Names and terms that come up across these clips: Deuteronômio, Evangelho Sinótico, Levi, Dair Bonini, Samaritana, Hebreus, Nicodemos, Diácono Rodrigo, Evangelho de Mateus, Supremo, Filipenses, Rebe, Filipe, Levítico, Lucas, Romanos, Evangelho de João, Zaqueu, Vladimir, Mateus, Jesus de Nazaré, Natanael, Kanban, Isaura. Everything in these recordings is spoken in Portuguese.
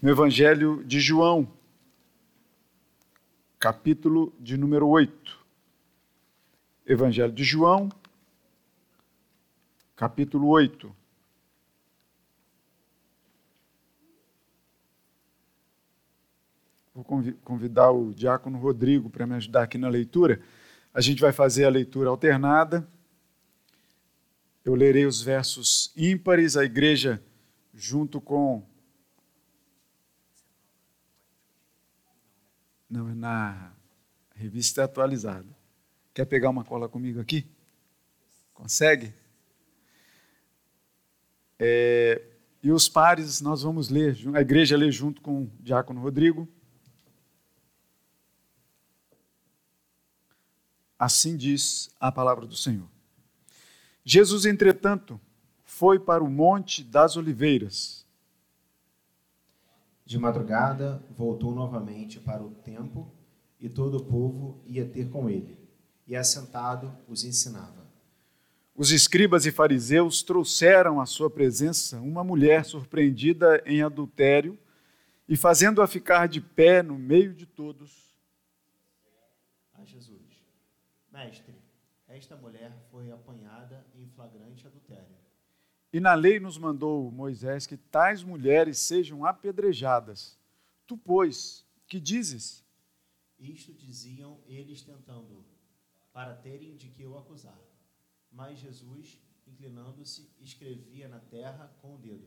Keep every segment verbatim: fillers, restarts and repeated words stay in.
no Evangelho de João, capítulo de número oito. Evangelho de João, capítulo oito. Vou convidar o Diácono Rodrigo para me ajudar aqui na leitura. A gente vai fazer a leitura alternada. Eu lerei os versos ímpares, a igreja junto com... Não, é na revista atualizada. Quer pegar uma cola comigo aqui? Consegue? É... E os pares nós vamos ler, a igreja lê junto com o Diácono Rodrigo. Assim diz a palavra do Senhor. Jesus, entretanto, foi para o Monte das Oliveiras. De madrugada, voltou novamente para o templo e todo o povo ia ter com ele. E assentado, os ensinava. Os escribas e fariseus trouxeram à sua presença uma mulher surpreendida em adultério e, fazendo-a ficar de pé no meio de todos, a Jesus: Mestre, esta mulher foi apanhada em flagrante adultério. E na lei nos mandou Moisés que tais mulheres sejam apedrejadas. Tu, pois, que dizes? Isto diziam eles tentando-o, para terem de que o acusar. Mas Jesus, inclinando-se, escrevia na terra com o dedo.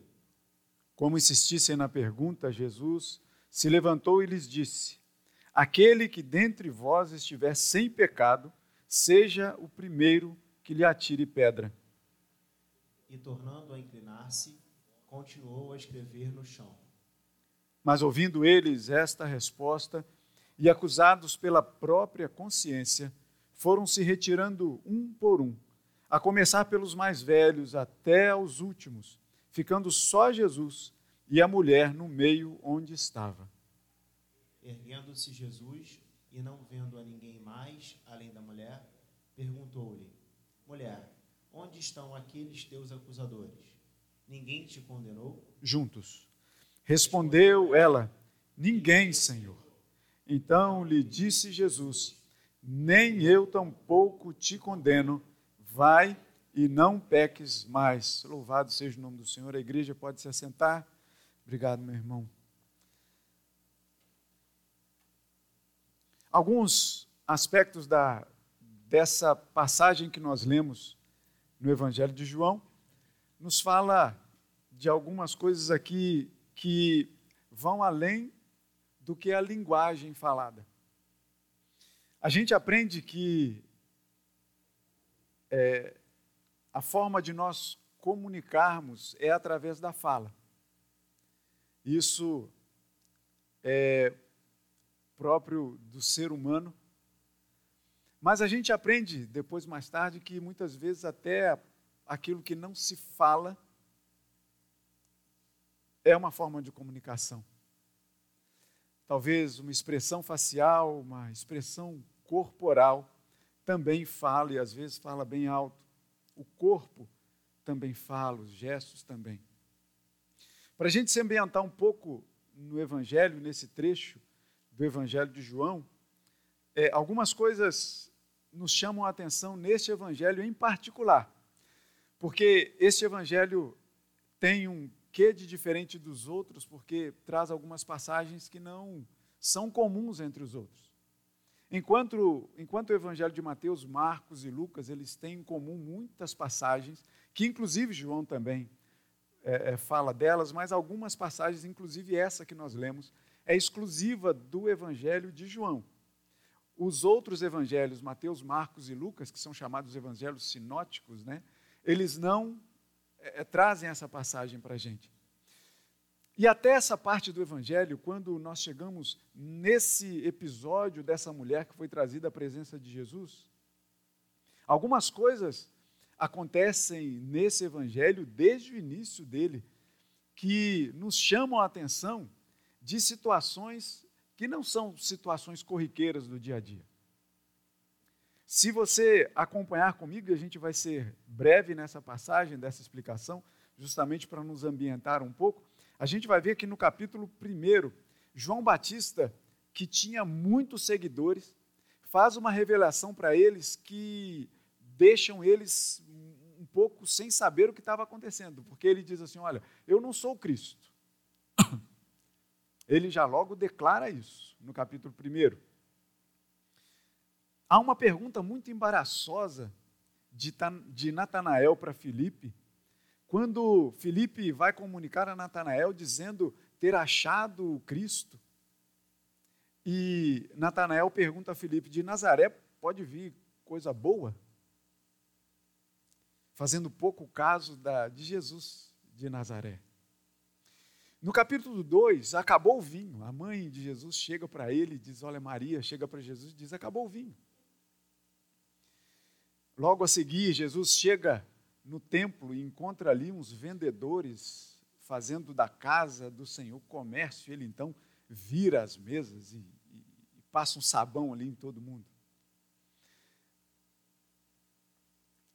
Como insistissem na pergunta, Jesus se levantou e lhes disse: Aquele que dentre vós estiver sem pecado, seja o primeiro que lhe atire pedra. E tornando a inclinar-se, continuou a escrever no chão. Mas ouvindo eles esta resposta, e acusados pela própria consciência, foram se retirando um por um, a começar pelos mais velhos até aos últimos, ficando só Jesus e a mulher no meio onde estava. Erguendo-se Jesus, e não vendo a ninguém mais, além da mulher, perguntou-lhe: Mulher, onde estão aqueles teus acusadores? Ninguém te condenou? Juntos. Respondeu ela: Ninguém, Senhor. Então lhe disse Jesus: Nem eu tampouco te condeno. Vai e não peques mais. Louvado seja o nome do Senhor. A igreja pode se assentar. Obrigado, meu irmão. Alguns aspectos da, dessa passagem que nós lemos no Evangelho de João nos fala de algumas coisas aqui que vão além do que a linguagem falada. A gente aprende que é, a forma de nós comunicarmos é através da fala. Isso é próprio do ser humano, mas a gente aprende depois, mais tarde, que muitas vezes até aquilo que não se fala é uma forma de comunicação. Talvez uma expressão facial, uma expressão corporal também fala, e às vezes fala bem alto. O corpo também fala, os gestos também. Para a gente se ambientar um pouco no Evangelho, nesse trecho do Evangelho de João, é, algumas coisas nos chamam a atenção neste Evangelho em particular, porque este Evangelho tem um quê de diferente dos outros, porque traz algumas passagens que não são comuns entre os outros. Enquanto, enquanto o Evangelho de Mateus, Marcos e Lucas, eles têm em comum muitas passagens, que inclusive João também é, é, fala delas, mas algumas passagens, inclusive essa que nós lemos, é exclusiva do Evangelho de João. Os outros evangelhos, Mateus, Marcos e Lucas, que são chamados evangelhos sinóticos, né, eles não é, trazem essa passagem para a gente. E até essa parte do Evangelho, quando nós chegamos nesse episódio dessa mulher que foi trazida à presença de Jesus, algumas coisas acontecem nesse Evangelho, desde o início dele, que nos chamam a atenção de situações que não são situações corriqueiras do dia a dia. Se você acompanhar comigo, e a gente vai ser breve nessa passagem, dessa explicação, justamente para nos ambientar um pouco, A gente vai ver que no capítulo primeiro, João Batista, que tinha muitos seguidores, faz uma revelação para eles que deixam eles um pouco sem saber o que estava acontecendo, porque ele diz assim, olha, eu não sou o Cristo. Ele já logo declara isso no capítulo primeiro. Há uma pergunta muito embaraçosa de, de Natanael para Filipe, quando Filipe vai comunicar a Natanael dizendo ter achado o Cristo, e Natanael pergunta a Filipe, de Nazaré pode vir coisa boa? Fazendo pouco caso da, de Jesus de Nazaré. No capítulo dois, acabou o vinho. A mãe de Jesus chega para ele e diz, olha, Maria chega para Jesus e diz, acabou o vinho. Logo a seguir, Jesus chega no templo e encontra ali uns vendedores fazendo da casa do Senhor comércio. Ele então vira as mesas e, e, e passa um sabão ali em todo mundo.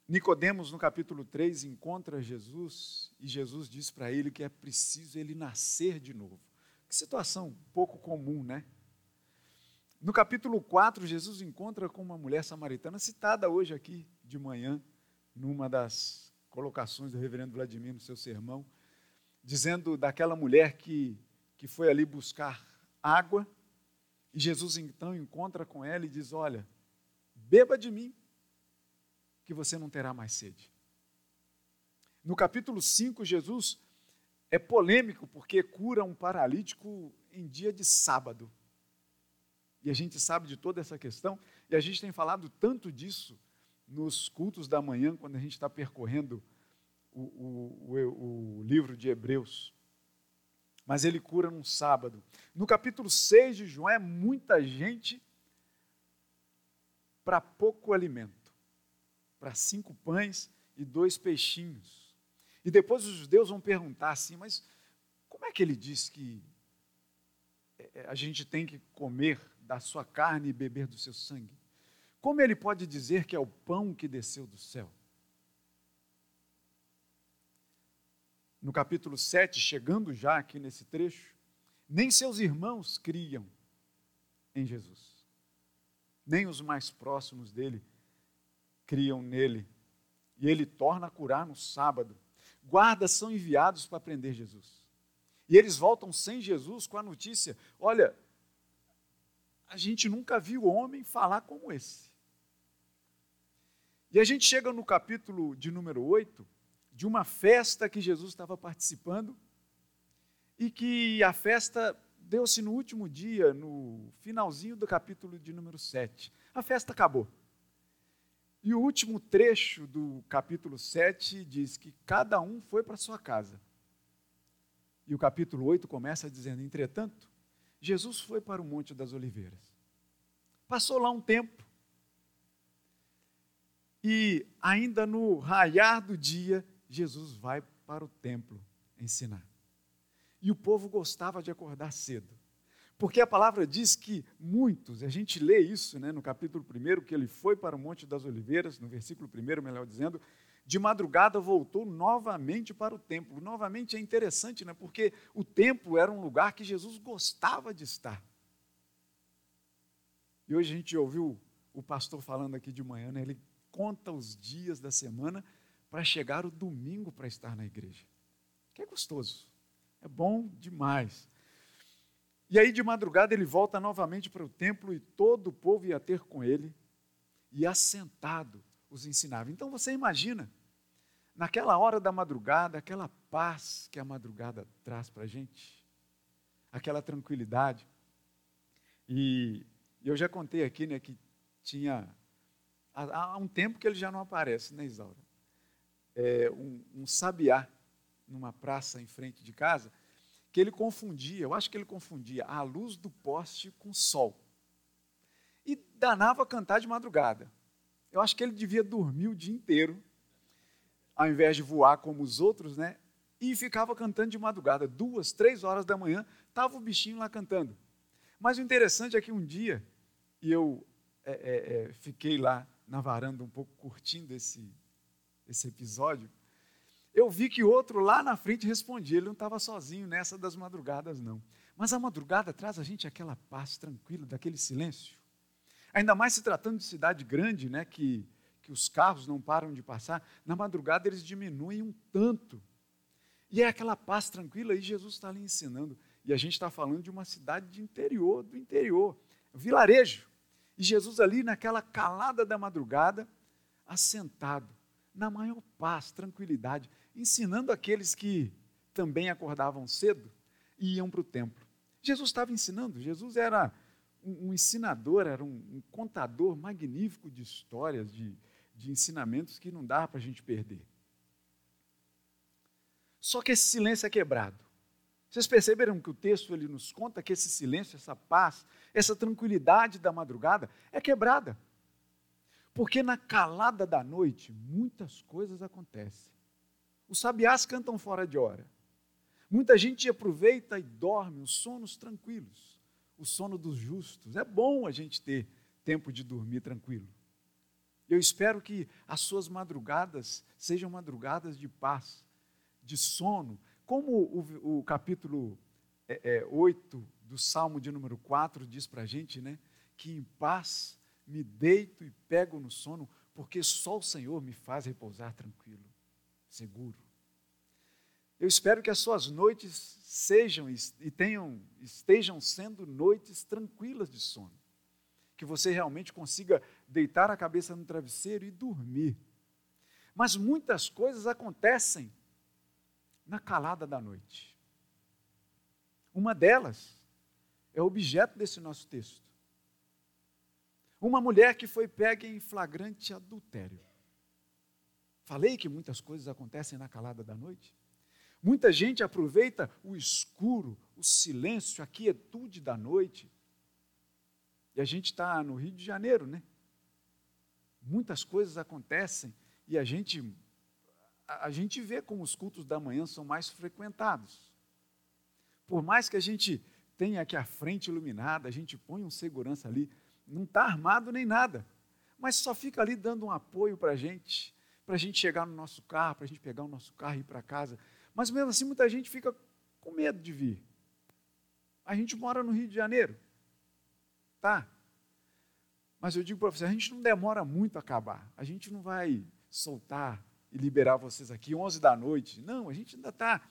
Nicodemos, no capítulo três, encontra Jesus e Jesus diz para ele que é preciso ele nascer de novo. Que situação pouco comum, né? No capítulo quatro, Jesus encontra com uma mulher samaritana, citada hoje aqui de manhã, numa das colocações do reverendo Vladimir no seu sermão, dizendo daquela mulher que, que foi ali buscar água, e Jesus então encontra com ela e diz, olha, beba de mim, que você não terá mais sede. No capítulo cinco, Jesus é polêmico porque cura um paralítico em dia de sábado. E a gente sabe de toda essa questão, e a gente tem falado tanto disso nos cultos da manhã, quando a gente está percorrendo o, o, o, o livro de Hebreus. Mas ele cura num sábado. No capítulo seis de João, é muita gente para pouco alimento. Para cinco pães e dois peixinhos. E depois os judeus vão perguntar assim, mas como é que ele diz que a gente tem que comer da sua carne e beber do seu sangue? Como ele pode dizer que é o pão que desceu do céu? No capítulo sete, chegando já aqui nesse trecho, nem seus irmãos criam em Jesus, nem os mais próximos dele criam nele, e ele torna a curar no sábado. Guardas são enviados para prender Jesus. E eles voltam sem Jesus com a notícia, olha, a gente nunca viu homem falar como esse. E a gente chega no capítulo de número oito, de uma festa que Jesus estava participando, e que a festa deu-se no último dia, no finalzinho do capítulo de número sete. A festa acabou. E o último trecho do capítulo sete diz que cada um foi para sua casa. E o capítulo oito começa dizendo, entretanto, Jesus foi para o Monte das Oliveiras. Passou lá um tempo. E ainda no raiar do dia, Jesus vai para o templo ensinar. E o povo gostava de acordar cedo. Porque a palavra diz que muitos, a gente lê isso, né, no capítulo um, que ele foi para o Monte das Oliveiras, no versículo um, melhor dizendo, de madrugada voltou novamente para o templo. Novamente é interessante, né, porque o templo era um lugar que Jesus gostava de estar. E hoje a gente ouviu o pastor falando aqui de manhã, né, ele conta os dias da semana para chegar o domingo para estar na igreja. Que é gostoso, é bom demais. E aí de madrugada ele volta novamente para o templo e todo o povo ia ter com ele e assentado os ensinava. Então você imagina, naquela hora da madrugada, aquela paz que a madrugada traz para a gente, aquela tranquilidade. E eu já contei aqui, né, que tinha, há, há um tempo que ele já não aparece, né, Isaura? É, um, um sabiá numa praça em frente de casa, que ele confundia, eu acho que ele confundia a luz do poste com o sol. E danava cantar de madrugada. Eu acho que ele devia dormir o dia inteiro, ao invés de voar como os outros, né? E ficava cantando de madrugada, duas, três horas da manhã, estava o bichinho lá cantando. Mas o interessante é que um dia, e eu é, é, fiquei lá na varanda um pouco curtindo esse, esse episódio, eu vi que outro lá na frente respondia, ele não estava sozinho nessa das madrugadas não. Mas a madrugada traz a gente aquela paz tranquila, daquele silêncio. Ainda mais se tratando de cidade grande, né, que, que os carros não param de passar, na madrugada eles diminuem um tanto. E é aquela paz tranquila e Jesus está ali ensinando. E a gente está falando de uma cidade de interior, do interior, vilarejo. E Jesus ali naquela calada da madrugada, assentado, na maior paz, tranquilidade, ensinando aqueles que também acordavam cedo e iam para o templo. Jesus estava ensinando, Jesus era um ensinador, era um, um contador magnífico de histórias, de, de ensinamentos que não dava para a gente perder. Só que esse silêncio é quebrado. Vocês perceberam que o texto ele nos conta que esse silêncio, essa paz, essa tranquilidade da madrugada é quebrada. Porque na calada da noite, muitas coisas acontecem. Os sabiás cantam fora de hora. Muita gente aproveita e dorme os sonos tranquilos, o sono dos justos. É bom a gente ter tempo de dormir tranquilo. Eu espero que as suas madrugadas sejam madrugadas de paz, de sono, como o, o capítulo é, é, oito do Salmo de número quatro diz para a gente, né, que em paz me deito e pego no sono, porque só o Senhor me faz repousar tranquilo, seguro. Eu espero que as suas noites sejam e tenham, estejam sendo noites tranquilas de sono, que você realmente consiga deitar a cabeça no travesseiro e dormir. Mas muitas coisas acontecem na calada da noite. Uma delas é o objeto desse nosso texto. Uma mulher que foi pega em flagrante adultério. Falei que muitas coisas acontecem na calada da noite. Muita gente aproveita o escuro, o silêncio, a quietude da noite. E a gente está no Rio de Janeiro, né? Muitas coisas acontecem e a gente, a gente vê como os cultos da manhã são mais frequentados. Por mais que a gente tenha aqui a frente iluminada, a gente põe um segurança ali, não está armado nem nada, mas só fica ali dando um apoio para a gente, para a gente chegar no nosso carro, para a gente pegar o nosso carro e ir para casa. Mas mesmo assim muita gente fica com medo de vir. A gente mora no Rio de Janeiro, tá? Mas eu digo para vocês, a gente não demora muito a acabar, a gente não vai soltar e liberar vocês aqui onze da noite, não, a gente ainda está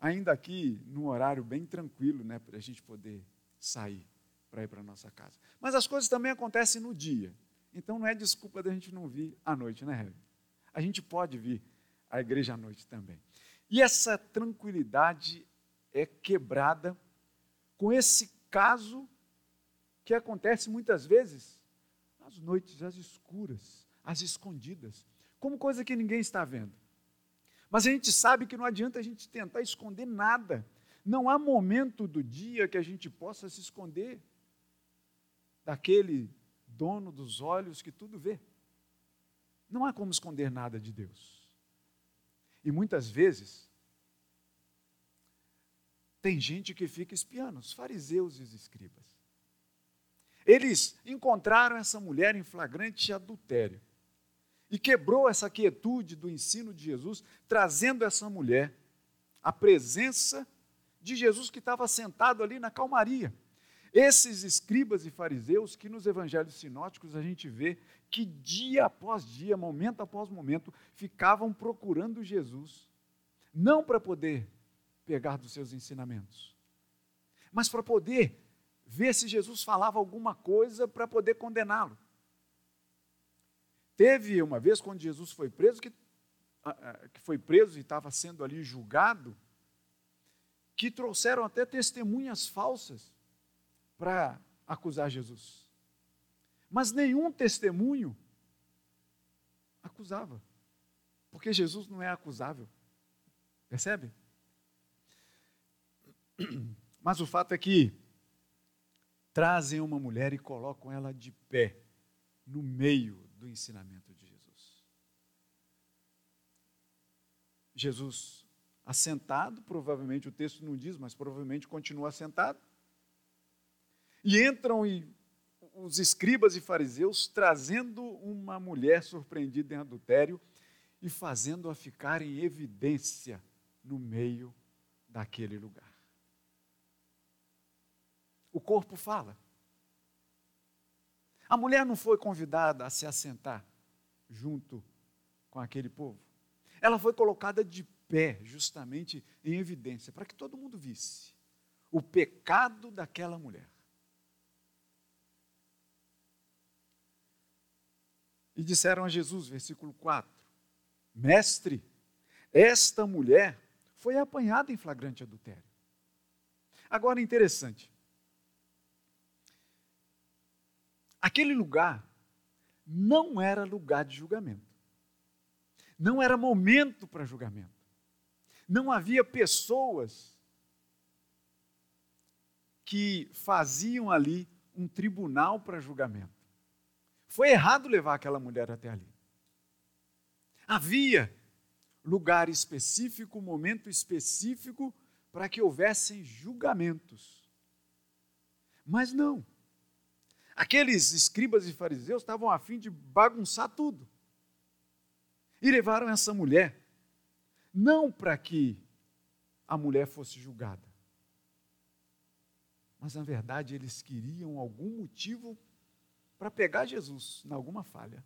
ainda aqui num horário bem tranquilo, né, para a gente poder sair, para ir para a nossa casa. Mas as coisas também acontecem no dia. Então não é desculpa da gente não vir à noite, né, Hebe? A gente pode vir à igreja à noite também. E essa tranquilidade é quebrada com esse caso que acontece muitas vezes às noites, às escuras, às escondidas, como coisa que ninguém está vendo. Mas a gente sabe que não adianta a gente tentar esconder nada. Não há momento do dia que a gente possa se esconder daquele dono dos olhos que tudo vê. Não há como esconder nada de Deus. E muitas vezes, tem gente que fica espiando, os fariseus e os escribas. Eles encontraram essa mulher em flagrante adultério e quebrou essa quietude do ensino de Jesus, trazendo essa mulher à presença de Jesus que estava sentado ali na calmaria. Esses escribas e fariseus que nos evangelhos sinóticos a gente vê que dia após dia, momento após momento, ficavam procurando Jesus, não para poder pegar dos seus ensinamentos, mas para poder ver se Jesus falava alguma coisa para poder condená-lo. Teve uma vez, quando Jesus foi preso, que, que foi preso e estava sendo ali julgado, que trouxeram até testemunhas falsas para acusar Jesus. Mas nenhum testemunho acusava, porque Jesus não é acusável, percebe? Mas o fato é que trazem uma mulher e colocam ela de pé no meio do ensinamento de Jesus. Jesus assentado, provavelmente o texto não diz, mas provavelmente continua assentado. E entram e, os escribas e fariseus trazendo uma mulher surpreendida em adultério e fazendo-a ficar em evidência no meio daquele lugar. O corpo fala. A mulher não foi convidada a se assentar junto com aquele povo. Ela foi colocada de pé, justamente em evidência, para que todo mundo visse o pecado daquela mulher. E disseram a Jesus, versículo quatro, Mestre, esta mulher foi apanhada em flagrante adultério. Agora, interessante. Aquele lugar não era lugar de julgamento. Não era momento para julgamento. Não havia pessoas que faziam ali um tribunal para julgamento. Foi errado levar aquela mulher até ali. Havia lugar específico, momento específico para que houvessem julgamentos. Mas não. Aqueles escribas e fariseus estavam a fim de bagunçar tudo. E levaram essa mulher, não para que a mulher fosse julgada, mas, na verdade, eles queriam algum motivo para pegar Jesus em alguma falha.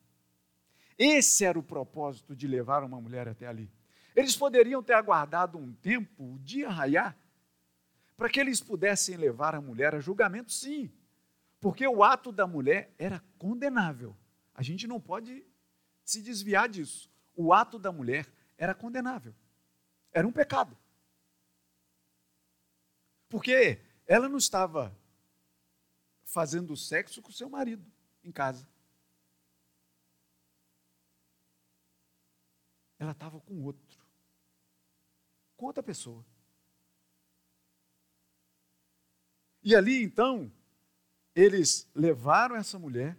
Esse era o propósito de levar uma mulher até ali. Eles poderiam ter aguardado um tempo, o dia raiar, para que eles pudessem levar a mulher a julgamento, sim, porque o ato da mulher era condenável. A gente não pode se desviar disso. O ato da mulher era condenável. Era um pecado. Porque ela não estava fazendo sexo com seu marido em casa. Ela estava com outro, com outra pessoa. E ali, então, eles levaram essa mulher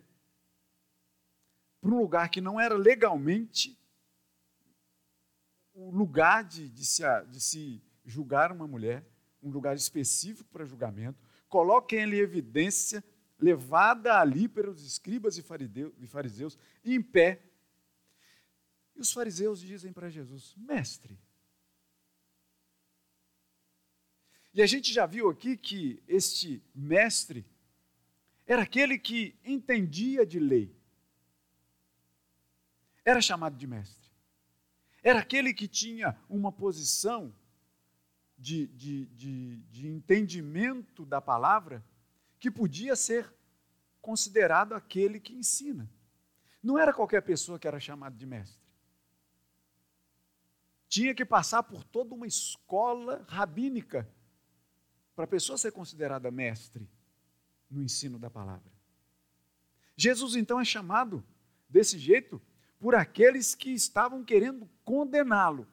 para um lugar que não era legalmente o lugar de, de, se, de se julgar uma mulher, um lugar específico para julgamento, coloquem ali evidência, levada ali pelos escribas e fariseus, em pé. E os fariseus dizem para Jesus, mestre. E a gente já viu aqui que este mestre era aquele que entendia de lei. Era chamado de mestre. Era aquele que tinha uma posição de, de, de, de entendimento da palavra que podia ser considerado aquele que ensina. Não era qualquer pessoa que era chamado de mestre. Tinha que passar por toda uma escola rabínica para a pessoa ser considerada mestre no ensino da palavra. Jesus, então, é chamado desse jeito por aqueles que estavam querendo condená-lo.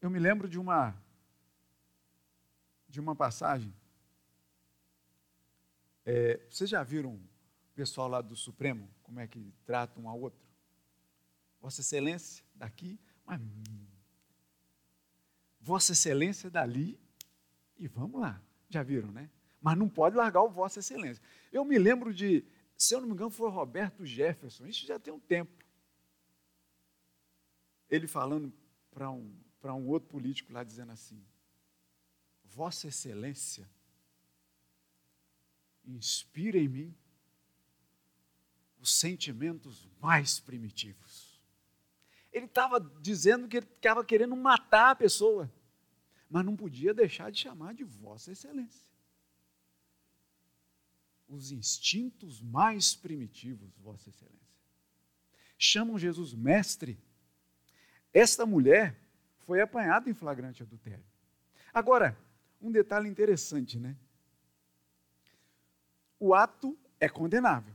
Eu me lembro de uma, de uma passagem. É, vocês já viram o pessoal lá do Supremo, como é que trata um ao outro? Vossa Excelência daqui, mas Vossa Excelência dali, e vamos lá. Já viram, né? Mas não pode largar o Vossa Excelência. Eu me lembro de, se eu não me engano, foi Roberto Jefferson, isso já tem um tempo. Ele falando para um, para um outro político lá, dizendo assim, Vossa Excelência, inspira em mim os sentimentos mais primitivos. Ele estava dizendo que ele estava querendo matar a pessoa. Mas não podia deixar de chamar de Vossa Excelência. Os instintos mais primitivos, Vossa Excelência. Chamam Jesus mestre. Esta mulher foi apanhada em flagrante adultério. Agora, um detalhe interessante, né? O ato é condenável.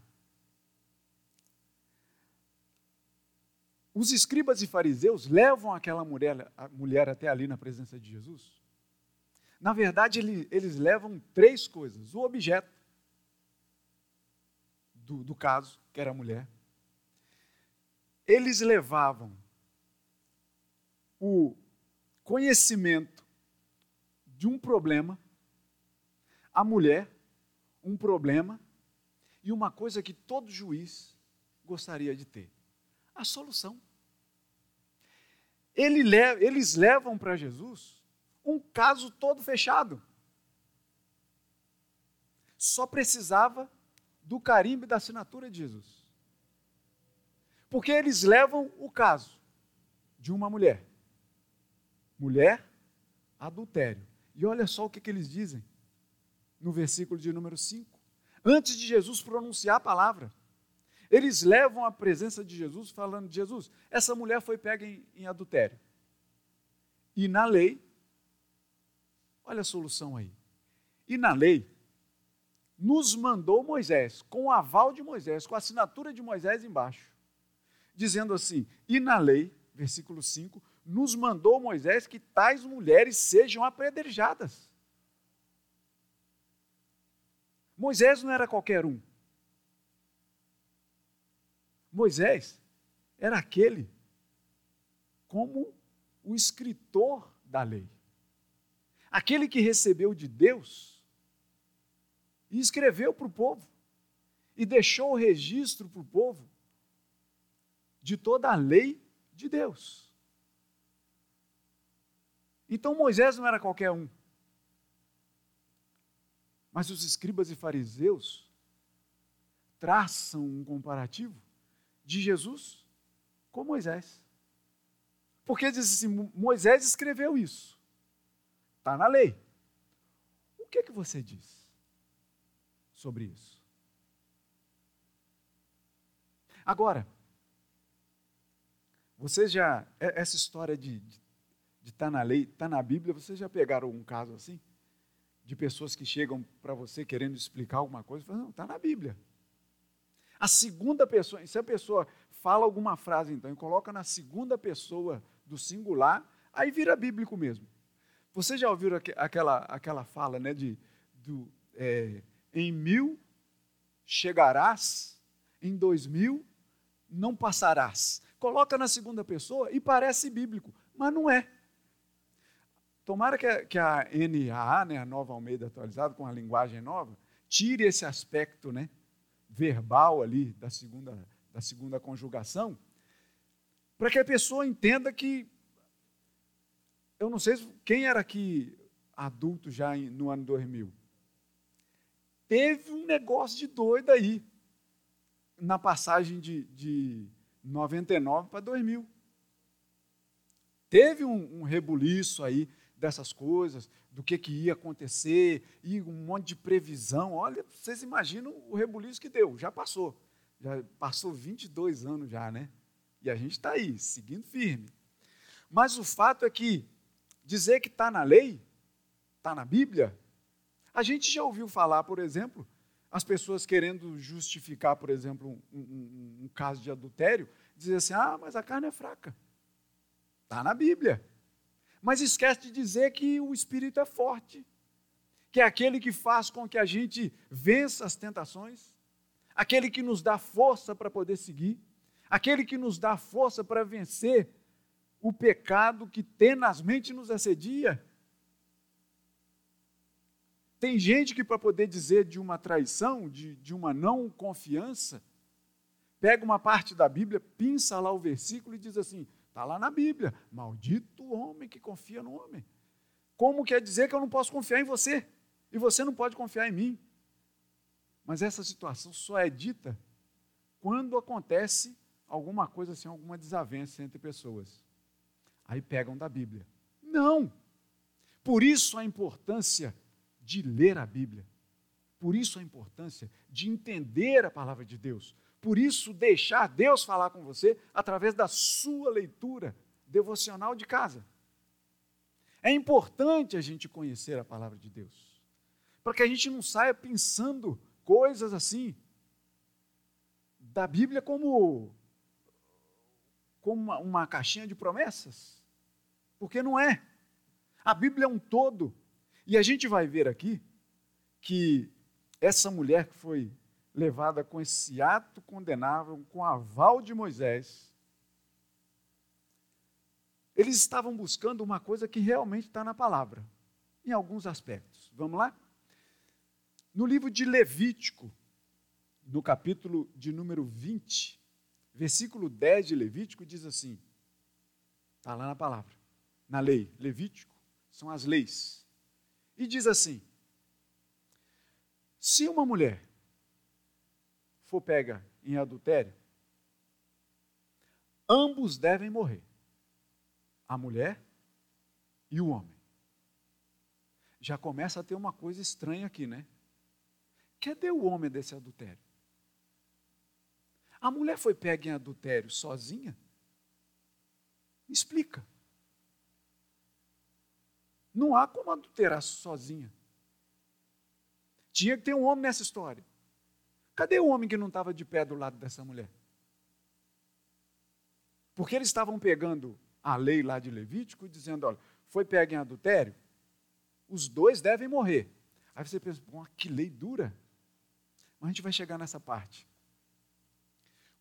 Os escribas e fariseus levam aquela mulher, a mulher até ali na presença de Jesus. Na verdade, ele, eles levam três coisas. O objeto do, do caso, que era a mulher. Eles levavam o conhecimento de um problema, a mulher, um problema, e uma coisa que todo juiz gostaria de ter. a solução. Ele leva, eles levam para Jesus um caso todo fechado. Só precisava do carimbo e da assinatura de Jesus. Porque eles levam o caso de uma mulher. Mulher, adultério. E olha só o que, que eles dizem no versículo de número cinco. Antes de Jesus pronunciar a palavra, eles levam a presença de Jesus falando, Jesus, essa mulher foi pega em, em adultério. E na lei, olha a solução aí. E na lei, nos mandou Moisés, com o aval de Moisés, com a assinatura de Moisés embaixo, dizendo assim, e na lei, versículo cinco, nos mandou Moisés que tais mulheres sejam apedrejadas. Moisés não era qualquer um. Moisés era aquele como o escritor da lei. Aquele que recebeu de Deus e escreveu para o povo e deixou o registro para o povo de toda a lei de Deus. Então Moisés não era qualquer um. Mas os escribas e fariseus traçam um comparativo de Jesus com Moisés. Porque diz assim, Moisés escreveu isso. Está na lei. O que, que você diz sobre isso? Agora, vocês já, essa história de estar na lei, está na Bíblia, vocês já pegaram um caso assim? De pessoas que chegam para você querendo explicar alguma coisa, e falam, não, está na Bíblia. A segunda pessoa, se a pessoa fala alguma frase então e coloca na segunda pessoa do singular, aí vira bíblico mesmo. Vocês já ouviram aqu- aquela, aquela fala, né, de do, é, em mil chegarás, em dois mil não passarás. Coloca na segunda pessoa e parece bíblico, mas não é. Tomara que a, que a N A A, né, a Nova Alimeida atualizada, com a linguagem nova, tire esse aspecto, né, verbal ali da segunda, da segunda conjugação, para que a pessoa entenda que, eu não sei quem era aqui adulto já em, no ano dois mil, teve um negócio de doido aí, na passagem de, de noventa e nove para dois mil. Teve um, um rebuliço aí dessas coisas, do que, que ia acontecer, e um monte de previsão. Olha, vocês imaginam o rebuliço que deu, já passou. Já passou vinte e dois anos já, né? E a gente está aí, seguindo firme. Mas o fato é que dizer que está na lei, está na Bíblia, a gente já ouviu falar, por exemplo, as pessoas querendo justificar, por exemplo, um, um, um caso de adultério, dizer assim, ah, mas a carne é fraca. Está na Bíblia. Mas esquece de dizer que o Espírito é forte, que é aquele que faz com que a gente vença as tentações, aquele que nos dá força para poder seguir, aquele que nos dá força para vencer o pecado que tenazmente nos assedia. Tem gente que, para poder dizer de uma traição, de, de uma não confiança, pega uma parte da Bíblia, pinça lá o versículo e diz assim, está lá na Bíblia, maldito o homem que confia no homem. Como quer dizer que eu não posso confiar em você? E você não pode confiar em mim. Mas essa situação só é dita quando acontece alguma coisa assim, alguma desavença entre pessoas. Aí pegam da Bíblia. Não! Por isso a importância de ler a Bíblia. Por isso a importância de entender a palavra de Deus. Por isso, deixar Deus falar com você através da sua leitura devocional de casa. É importante a gente conhecer a palavra de Deus, para que a gente não saia pensando coisas assim, da Bíblia como, como uma, uma caixinha de promessas, porque não é. A Bíblia é um todo. E a gente vai ver aqui que essa mulher que foi levada com esse ato condenável, com o aval de Moisés, eles estavam buscando uma coisa que realmente está na palavra, em alguns aspectos. Vamos lá? No livro de Levítico, no capítulo de número vinte, Versículo dez de Levítico diz assim, está lá na palavra, na lei, Levítico, são as leis. E diz assim, se uma mulher for pega em adultério, ambos devem morrer, a mulher e o homem. Já começa a ter uma coisa estranha aqui, né? Cadê o homem desse adultério? A mulher foi pega em adultério sozinha? Me explica. Não há como adulterar sozinha. Tinha que ter um homem nessa história. Cadê o homem que não estava de pé do lado dessa mulher? Porque eles estavam pegando a lei lá de Levítico e dizendo, olha, foi pega em adultério, os dois devem morrer. Aí você pensa, bom, que lei dura. Mas a gente vai chegar nessa parte.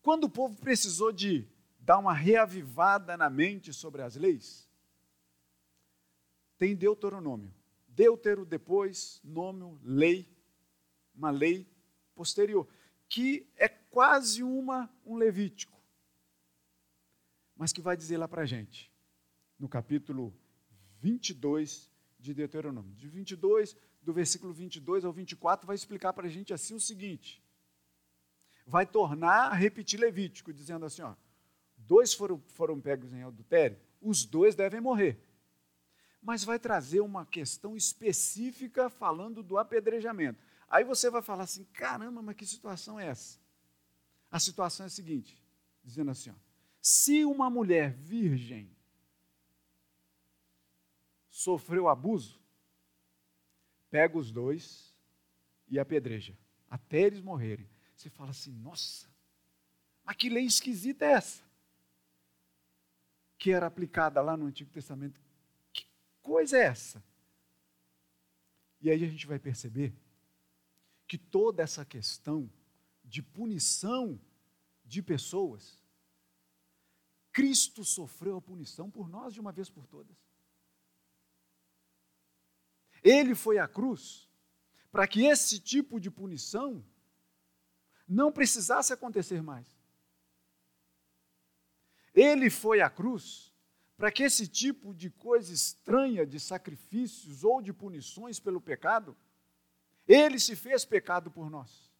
Quando o povo precisou de dar uma reavivada na mente sobre as leis, tem Deuteronômio. Deutero, depois, nômio, lei, uma lei posterior, que é quase uma, um Levítico, mas que vai dizer lá para a gente, no capítulo vinte e dois de Deuteronômio. De vinte e dois, do versículo vinte e dois ao vinte e quatro, vai explicar para a gente assim o seguinte, vai tornar a repetir Levítico, dizendo assim, ó, dois foram, foram pegos em adultério, os dois devem morrer. Mas vai trazer uma questão específica falando do apedrejamento. Aí você vai falar assim, caramba, mas que situação é essa? A situação é a seguinte, dizendo assim, ó, se uma mulher virgem sofreu abuso, pega os dois e apedreja, até eles morrerem. Você fala assim, nossa, mas que lei esquisita é essa? Que era aplicada lá no Antigo Testamento. Que coisa é essa? E aí a gente vai perceber que toda essa questão de punição de pessoas, Cristo sofreu a punição por nós de uma vez por todas. Ele foi à cruz para que esse tipo de punição não precisasse acontecer mais. Ele foi à cruz para que esse tipo de coisa estranha, de sacrifícios ou de punições pelo pecado, ele se fez pecado por nós.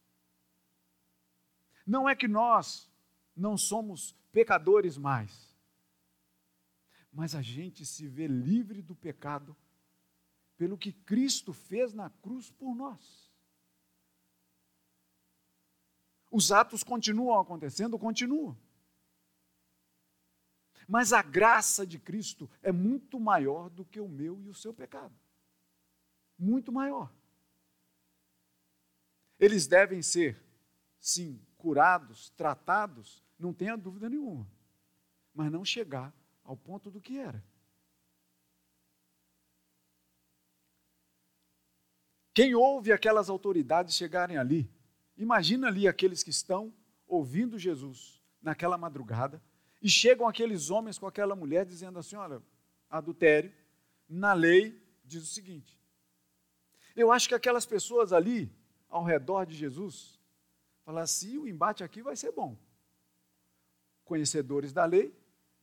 Não é que nós não somos pecadores mais, mas a gente se vê livre do pecado pelo que Cristo fez na cruz por nós. Os atos continuam acontecendo, continuam. Mas a graça de Cristo é muito maior do que o meu e o seu pecado. Muito maior. Eles devem ser, sim, curados, tratados, não tenha dúvida nenhuma. Mas não chegar ao ponto do que era. Quem ouve aquelas autoridades chegarem ali, imagina ali aqueles que estão ouvindo Jesus naquela madrugada e chegam aqueles homens com aquela mulher dizendo assim, olha, adultério, na lei diz o seguinte. Eu acho que aquelas pessoas ali ao redor de Jesus falaram assim, o embate aqui vai ser bom. Conhecedores da lei,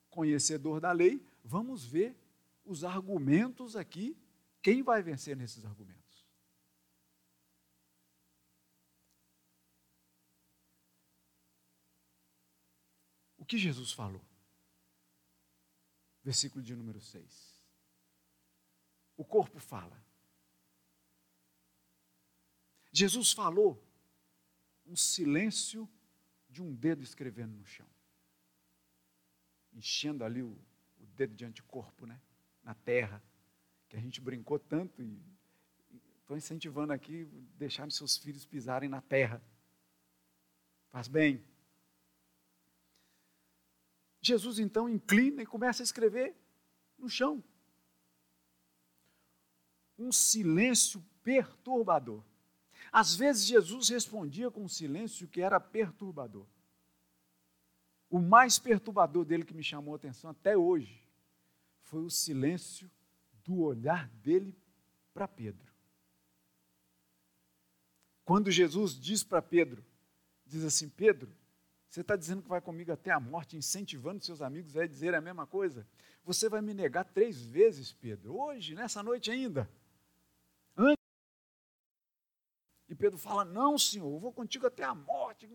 conhecedor da lei, vamos ver os argumentos aqui, quem vai vencer nesses argumentos. O que Jesus falou? Versículo de número seis. O corpo fala. Jesus falou um silêncio de um dedo escrevendo no chão. Enchendo ali o, o dedo de anticorpo, né? Na terra. Que a gente brincou tanto e estou incentivando aqui, deixar seus filhos pisarem na terra. Faz bem. Jesus, então, inclina e começa a escrever no chão. Um silêncio perturbador. Às vezes, Jesus respondia com um silêncio que era perturbador. O mais perturbador dele que me chamou a atenção até hoje foi o silêncio do olhar dele para Pedro. Quando Jesus diz para Pedro, diz assim, Pedro, Você está dizendo que vai comigo até a morte, incentivando seus amigos a dizer a mesma coisa? Você vai me negar três vezes, Pedro, hoje, nessa noite ainda. Antes. E Pedro fala, não, Senhor, eu vou contigo até a morte.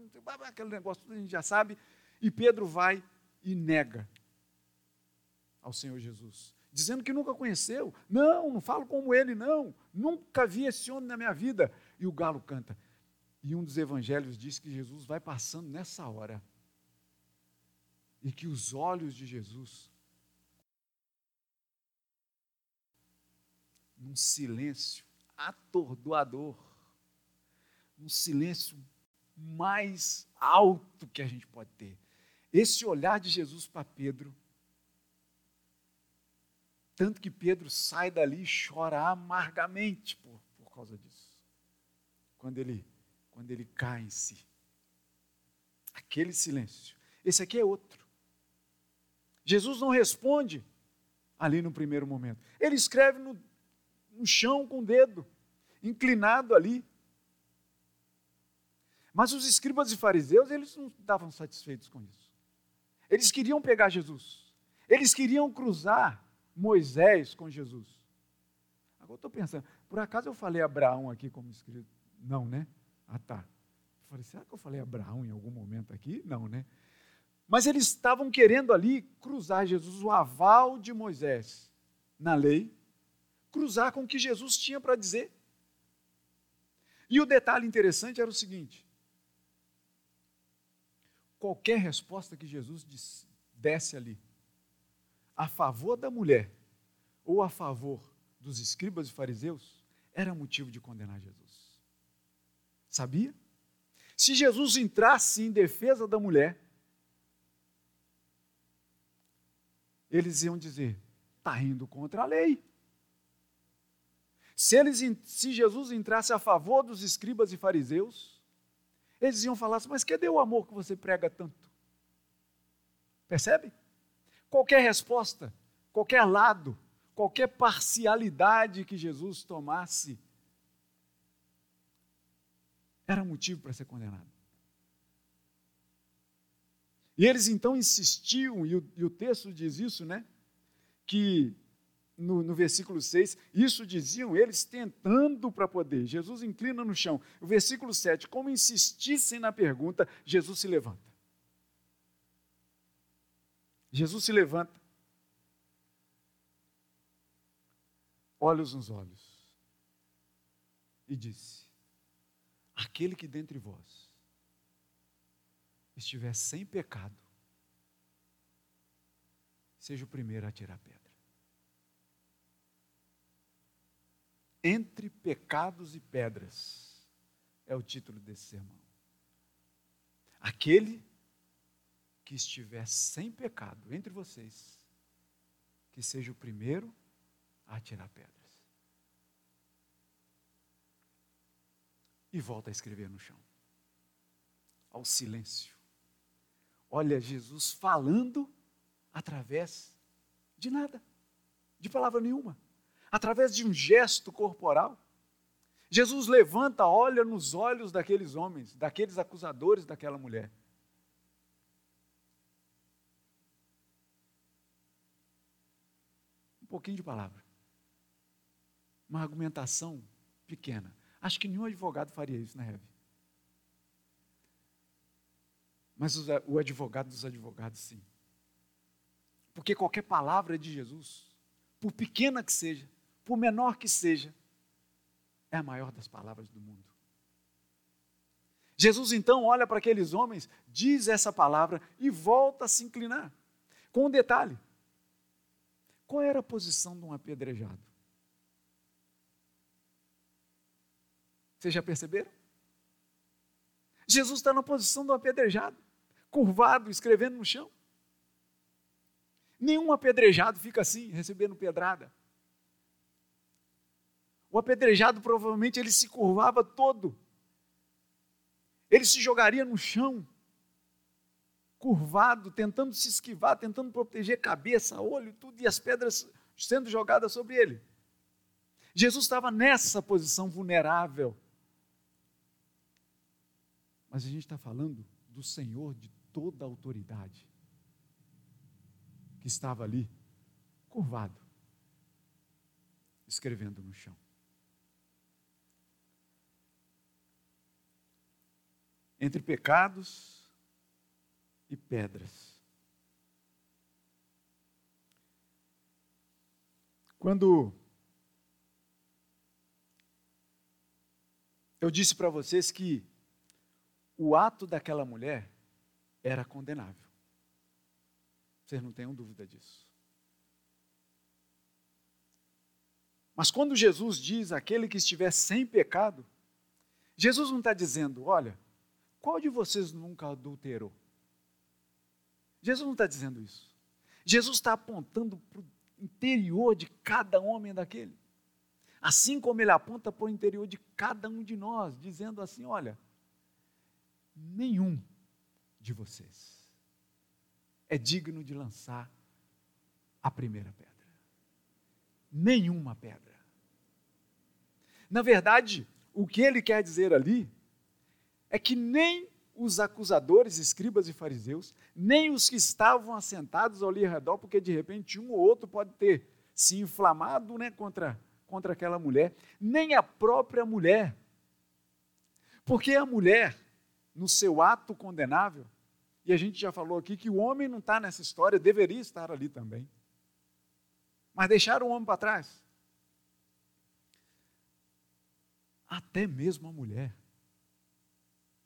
Aquele negócio tudo a gente já sabe. E Pedro vai e nega ao Senhor Jesus, dizendo que nunca conheceu. Não, não falo como ele, não. Nunca vi esse homem na minha vida. E o galo canta. E um dos evangelhos diz que Jesus vai passando nessa hora e que os olhos de Jesus, num silêncio atordoador, num silêncio mais alto que a gente pode ter. Esse olhar de Jesus para Pedro, tanto que Pedro sai dali e chora amargamente por, por causa disso. Quando ele quando ele cai em si. Aquele silêncio. Esse aqui é outro. Jesus não responde ali no primeiro momento. Ele escreve no, no chão com o dedo, inclinado ali. Mas os escribas e fariseus, eles não estavam satisfeitos com isso. Eles queriam pegar Jesus. Eles queriam cruzar Moisés com Jesus. Agora eu estou pensando, por acaso eu falei Abraão aqui como escrito? Não, né? Ah, tá. Eu falei, será que eu falei Abraão em algum momento aqui? Não, né? Mas eles estavam querendo ali cruzar Jesus, o aval de Moisés na lei, cruzar com o que Jesus tinha para dizer. E o detalhe interessante era o seguinte, qualquer resposta que Jesus disse, desse ali, a favor da mulher ou a favor dos escribas e fariseus, era motivo de condenar Jesus. Sabia? Se Jesus entrasse em defesa da mulher, eles iam dizer, está indo contra a lei. Se, eles, se Jesus entrasse a favor dos escribas e fariseus, eles iam falar assim, mas cadê o amor que você prega tanto? Percebe? Qualquer resposta, qualquer lado, qualquer parcialidade que Jesus tomasse, era motivo para ser condenado. E eles então insistiam, e o, e o texto diz isso, né? Que no, no versículo seis, isso diziam eles tentando para poder. Jesus inclina no chão. O versículo sete, como insistissem na pergunta, Jesus se levanta. Jesus se levanta. Olhos nos olhos. E disse, aquele que dentre vós estiver sem pecado, seja o primeiro a tirar a pedra. Entre pecados e pedras é o título desse sermão. Aquele que estiver sem pecado entre vocês, que seja o primeiro a tirar pedra. E volta a escrever no chão, ao silêncio. Olha Jesus falando através de nada, de palavra nenhuma, através de um gesto corporal. Jesus levanta, olha nos olhos daqueles homens, daqueles acusadores daquela mulher. Um pouquinho de palavra, uma argumentação pequena. Acho que nenhum advogado faria isso, né, Hebe? Mas o advogado dos advogados, sim. Porque qualquer palavra de Jesus, por pequena que seja, por menor que seja, é a maior das palavras do mundo. Jesus, então, olha para aqueles homens, diz essa palavra e volta a se inclinar. Com um detalhe. Qual era a posição de um apedrejado? Vocês já perceberam? Jesus está na posição do apedrejado, curvado, escrevendo no chão. Nenhum apedrejado fica assim, recebendo pedrada. O apedrejado provavelmente ele se curvava todo. Ele se jogaria no chão, curvado, tentando se esquivar, tentando proteger cabeça, olho, tudo, e as pedras sendo jogadas sobre ele. Jesus estava nessa posição vulnerável. Mas a gente está falando do Senhor de toda a autoridade, que estava ali, curvado, escrevendo no chão. Entre pecados e pedras. Quando eu disse para vocês que o ato daquela mulher era condenável, vocês não tenham dúvida disso. Mas quando Jesus diz aquele que estiver sem pecado, Jesus não está dizendo, olha, qual de vocês nunca adulterou? Jesus não está dizendo isso. Jesus está apontando para o interior de cada homem daquele, assim como ele aponta para o interior de cada um de nós, dizendo assim, olha, nenhum de vocês é digno de lançar a primeira pedra, nenhuma pedra. Na verdade, o que ele quer dizer ali é que nem os acusadores, escribas e fariseus, nem os que estavam assentados ali ao redor, porque de repente um ou outro pode ter se inflamado, né, contra, contra aquela mulher, nem a própria mulher, porque a mulher, no seu ato condenável, e a gente já falou aqui que o homem não está nessa história, deveria estar ali também, mas deixaram o homem para trás. Até mesmo a mulher,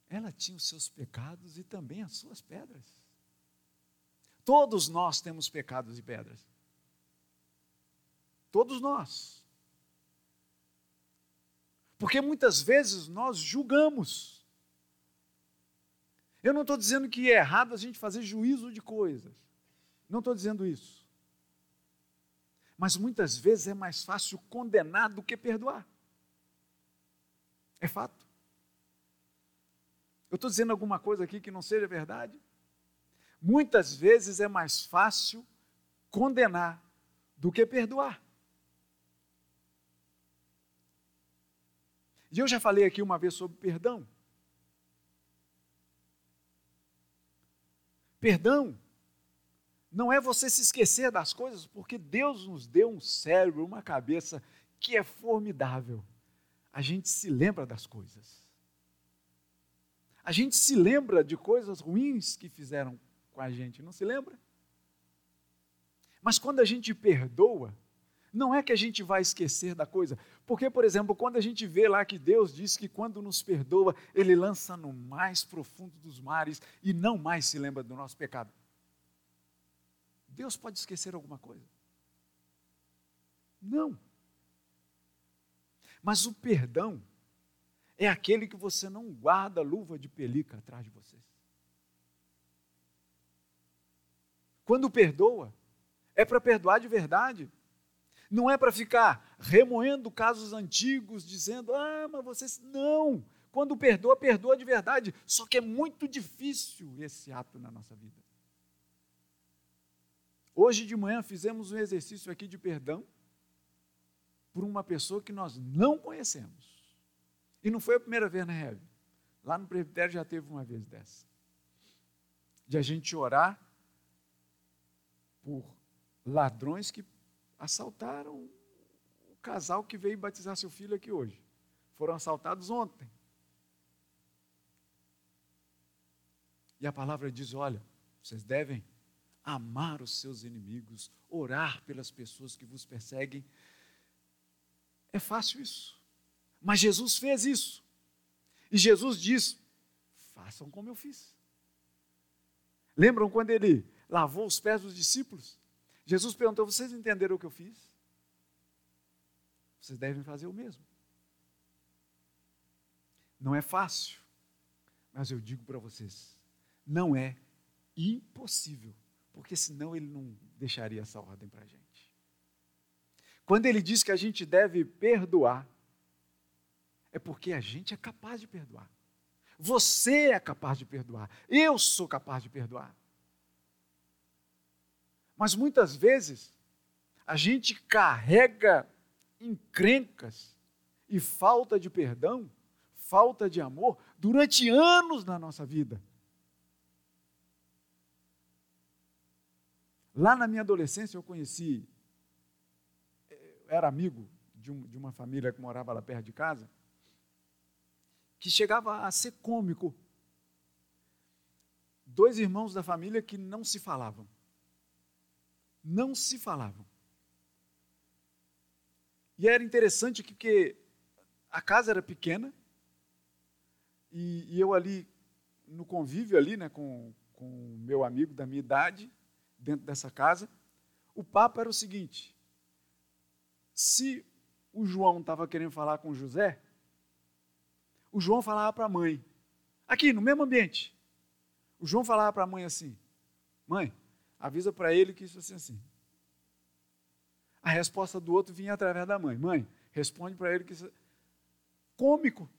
ela tinha os seus pecados e também as suas pedras. Todos nós temos pecados e pedras. Todos nós. Porque muitas vezes nós julgamos. Eu não estou dizendo que é errado a gente fazer juízo de coisas. Não estou dizendo isso. Mas muitas vezes é mais fácil condenar do que perdoar. É fato. Eu estou dizendo alguma coisa aqui que não seja verdade? Muitas vezes é mais fácil condenar do que perdoar. E eu já falei aqui uma vez sobre perdão. Perdão não é você se esquecer das coisas, porque Deus nos deu um cérebro, uma cabeça que é formidável. A gente se lembra das coisas. A gente se lembra de coisas ruins que fizeram com a gente, não se lembra? Mas quando a gente perdoa, não é que a gente vai esquecer da coisa. Porque, por exemplo, quando a gente vê lá que Deus diz que quando nos perdoa, Ele lança no mais profundo dos mares e não mais se lembra do nosso pecado. Deus pode esquecer alguma coisa? Não. Mas o perdão é aquele que você não guarda a luva de pelica atrás de você. Quando perdoa, é para perdoar de verdade. Não é para ficar remoendo casos antigos, dizendo, ah, mas você... Não! Quando perdoa, perdoa de verdade. Só que é muito difícil esse ato na nossa vida. Hoje de manhã fizemos um exercício aqui de perdão por uma pessoa que nós não conhecemos. E não foi a primeira vez, né, Rebe? Lá no presbitério já teve uma vez dessa. De a gente orar por ladrões que assaltaram o casal que veio batizar seu filho aqui hoje. Foram assaltados ontem. E a palavra diz, olha, vocês devem amar os seus inimigos, orar pelas pessoas que vos perseguem. É fácil isso. Mas Jesus fez isso. E Jesus diz, façam como eu fiz. Lembram quando ele lavou os pés dos discípulos? Jesus perguntou, vocês entenderam o que eu fiz? Vocês devem fazer o mesmo. Não é fácil, mas eu digo para vocês, não é impossível, porque senão ele não deixaria essa ordem para a gente. Quando ele diz que a gente deve perdoar, é porque a gente é capaz de perdoar. Você é capaz de perdoar. Eu sou capaz de perdoar. Mas muitas vezes a gente carrega encrencas e falta de perdão, falta de amor, durante anos na nossa vida. Lá na minha adolescência eu conheci, era amigo de, um, de uma família que morava lá perto de casa, que chegava a ser cômico. Dois irmãos da família que não se falavam. Não se falavam. E era interessante que, porque a casa era pequena, e, e eu ali, no convívio ali, né, com o meu amigo da minha idade, dentro dessa casa, o papo era o seguinte: se o João estava querendo falar com o José, o João falava para a mãe, aqui no mesmo ambiente, o João falava para a mãe assim, mãe, avisa para ele que isso assim, assim. A resposta do outro vinha através da mãe, mãe, responde para ele que isso... Cômico,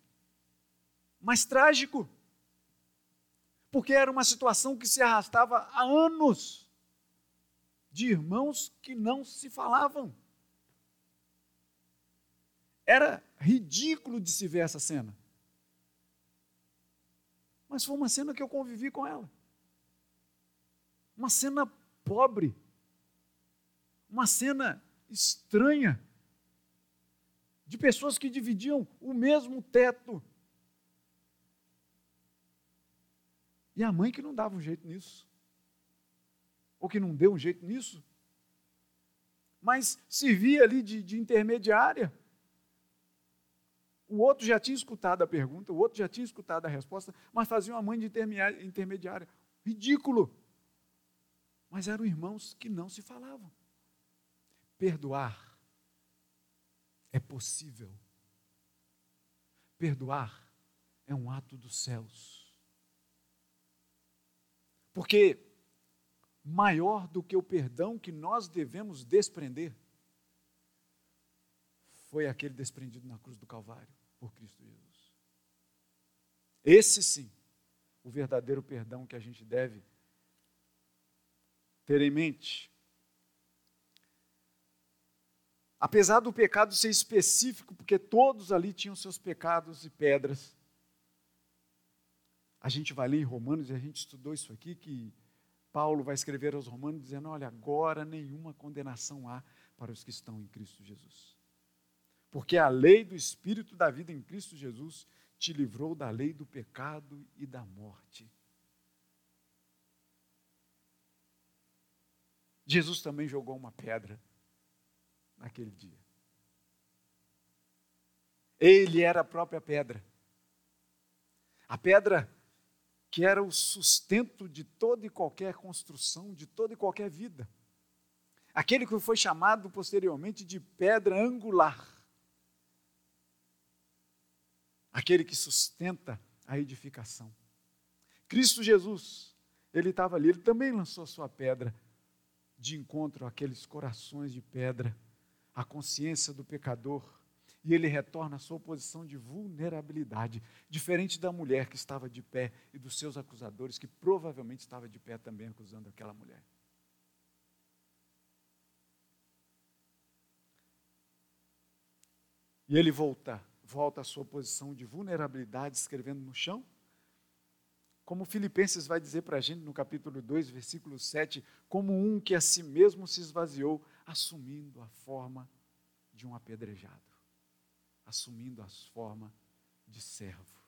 mas trágico, porque era uma situação que se arrastava há anos, de irmãos que não se falavam. Era ridículo de se ver essa cena. Mas foi uma cena que eu convivi com ela. Uma cena pobre. Uma cena estranha. De pessoas que dividiam o mesmo teto. E a mãe que não dava um jeito nisso. Ou que não deu um jeito nisso, mas servia ali de, de intermediária. O outro já tinha escutado a pergunta, o outro já tinha escutado a resposta, mas fazia uma mãe de intermediária. Ridículo! Mas eram irmãos que não se falavam. Perdoar é possível. Perdoar é um ato dos céus. Porque maior do que o perdão que nós devemos desprender, foi aquele desprendido na cruz do Calvário, por Cristo Jesus. Esse sim, o verdadeiro perdão que a gente deve ter em mente. Apesar do pecado ser específico, porque todos ali tinham seus pecados e pedras, a gente vai ler em Romanos, e a gente estudou isso aqui, que Paulo vai escrever aos Romanos dizendo, olha, agora nenhuma condenação há para os que estão em Cristo Jesus. Porque a lei do Espírito da vida em Cristo Jesus te livrou da lei do pecado e da morte. Jesus também jogou uma pedra naquele dia. Ele era a própria pedra. A pedra que era o sustento de toda e qualquer construção, de toda e qualquer vida. Aquele que foi chamado posteriormente de pedra angular. Aquele que sustenta a edificação. Cristo Jesus, ele estava ali, ele também lançou a sua pedra de encontro àqueles corações de pedra, à consciência do pecador, e ele retorna à sua posição de vulnerabilidade, diferente da mulher que estava de pé e dos seus acusadores, que provavelmente estava de pé também acusando aquela mulher. E ele volta, volta à sua posição de vulnerabilidade, escrevendo no chão, como Filipenses vai dizer para a gente no capítulo dois, versículo sete, como um que a si mesmo se esvaziou, assumindo a forma de um apedrejado. Assumindo as formas de servo.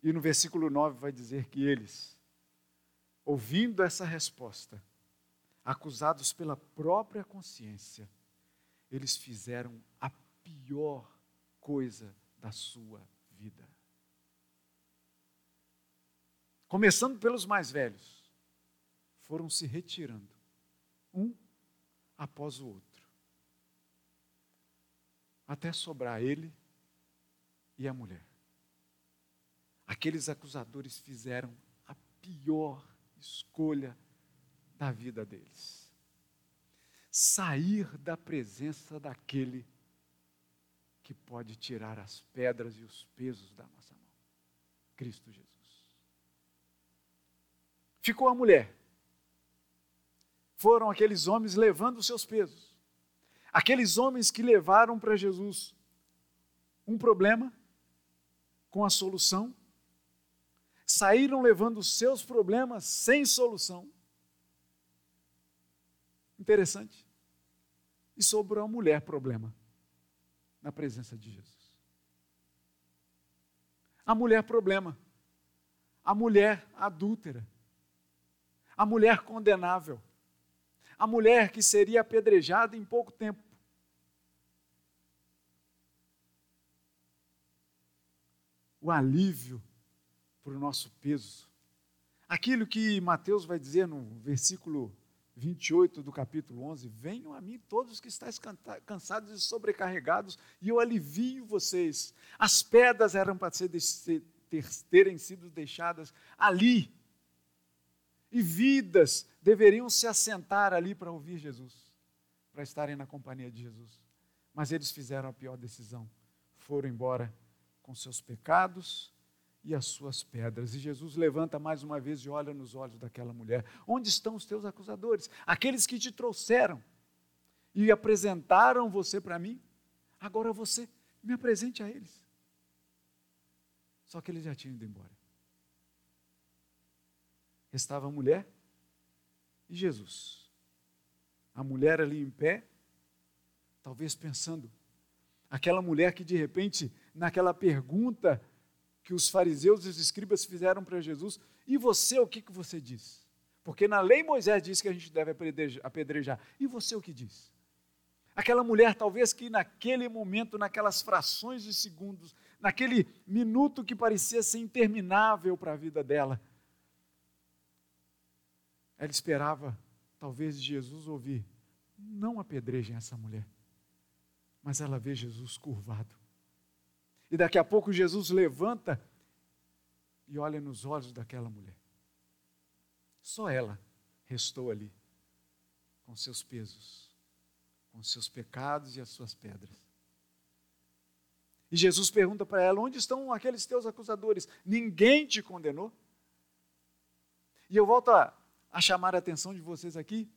E no versículo nove vai dizer que eles, ouvindo essa resposta, acusados pela própria consciência, eles fizeram a pior coisa da sua vida. Começando pelos mais velhos, foram se retirando, um após o outro, até sobrar ele e a mulher. Aqueles acusadores fizeram a pior escolha da vida deles. Sair da presença daquele que pode tirar as pedras e os pesos da nossa mão. Cristo Jesus. Ficou a mulher. Foram aqueles homens levando os seus pesos. Aqueles homens que levaram para Jesus um problema com a solução, saíram levando os seus problemas sem solução, Interessante. E sobrou a mulher problema na presença de Jesus. A mulher problema. A mulher adúltera. A mulher condenável. A mulher que seria apedrejada em pouco tempo. O alívio para o nosso peso. Aquilo que Mateus vai dizer no versículo vinte e oito do capítulo onze, venham a mim todos que estáis cansados e sobrecarregados, e eu alivio vocês. As pedras eram para ser, ter, terem sido deixadas ali, e vidas deveriam se assentar ali para ouvir Jesus, para estarem na companhia de Jesus. Mas eles fizeram a pior decisão, foram embora com seus pecados e as suas pedras. E Jesus levanta mais uma vez e olha nos olhos daquela mulher. Onde estão os teus acusadores? Aqueles que te trouxeram e apresentaram você para mim, agora você me apresente a eles. Só que eles já tinham ido embora. Restava a mulher e Jesus. A mulher ali em pé, talvez pensando, aquela mulher que de repente, naquela pergunta que os fariseus e os escribas fizeram para Jesus, e você, o que, que você diz? Porque na lei Moisés diz que a gente deve apedrejar, e você o que diz? Aquela mulher talvez que naquele momento, naquelas frações de segundos, naquele minuto que parecia ser interminável para a vida dela, ela esperava, talvez, de Jesus ouvir, não apedrejem essa mulher. Mas ela vê Jesus curvado. E daqui a pouco Jesus levanta e olha nos olhos daquela mulher. Só ela restou ali, com seus pesos, com seus pecados e as suas pedras. E Jesus pergunta para ela, onde estão aqueles teus acusadores? Ninguém te condenou? E eu volto a, a chamar a atenção de vocês aqui,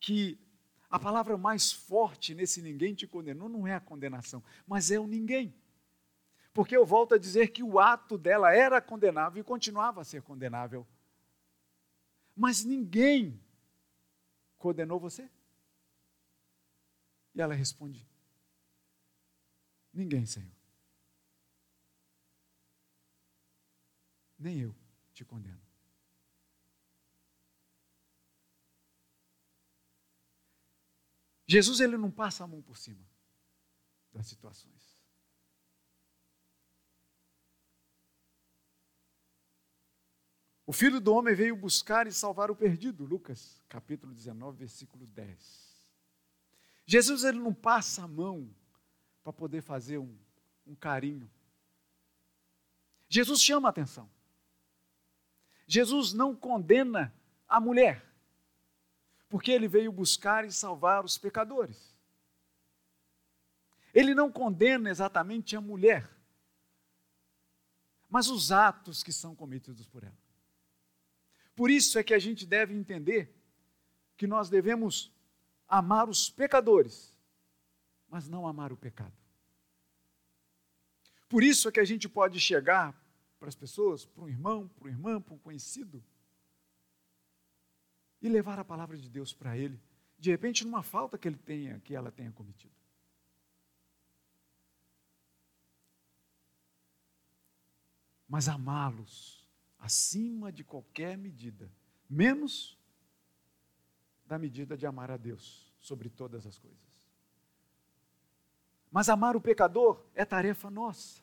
que a palavra mais forte nesse ninguém te condenou não é a condenação, mas é o ninguém. Porque eu volto a dizer que o ato dela era condenável e continuava a ser condenável. Mas ninguém condenou você? E ela responde, ninguém, Senhor. Nem eu te condeno. Jesus, ele não passa a mão por cima das situações. O Filho do Homem veio buscar e salvar o perdido. Lucas, capítulo dezenove, versículo dez. Jesus, ele não passa a mão para poder fazer um, um carinho. Jesus chama a atenção. Jesus não condena a mulher, porque ele veio buscar e salvar os pecadores. Ele não condena exatamente a mulher, mas os atos que são cometidos por ela. Por isso é que a gente deve entender que nós devemos amar os pecadores, mas não amar o pecado. Por isso é que a gente pode chegar para as pessoas, para um irmão, para uma irmã, para um conhecido, e levar a palavra de Deus para ele, de repente numa falta que ele tenha, que ela tenha cometido. Mas amá-los acima de qualquer medida, menos da medida de amar a Deus sobre todas as coisas. Mas amar o pecador é tarefa nossa.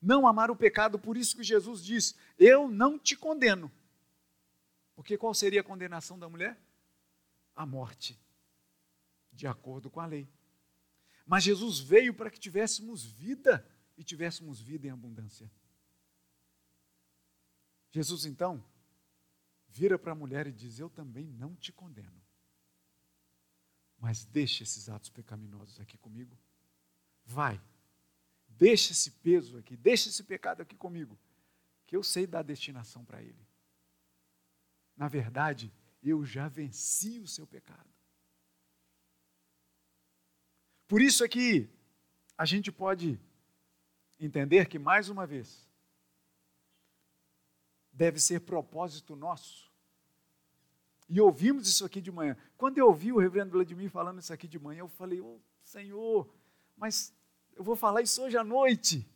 Não amar o pecado, por isso que Jesus diz, eu não te condeno. Porque qual seria a condenação da mulher? A morte, de acordo com a lei. Mas Jesus veio para que tivéssemos vida e tivéssemos vida em abundância. Jesus, então, vira para a mulher e diz, eu também não te condeno, mas deixa esses atos pecaminosos aqui comigo, vai, deixa esse peso aqui, deixa esse pecado aqui comigo, que eu sei dar destinação para ele. Na verdade, eu já venci o seu pecado. Por isso é que a gente pode entender que, mais uma vez, deve ser propósito nosso E ouvimos isso aqui de manhã. Quando eu ouvi o reverendo Vladimir falando isso aqui de manhã, eu falei, ô, Senhor, mas eu vou falar isso hoje à noite.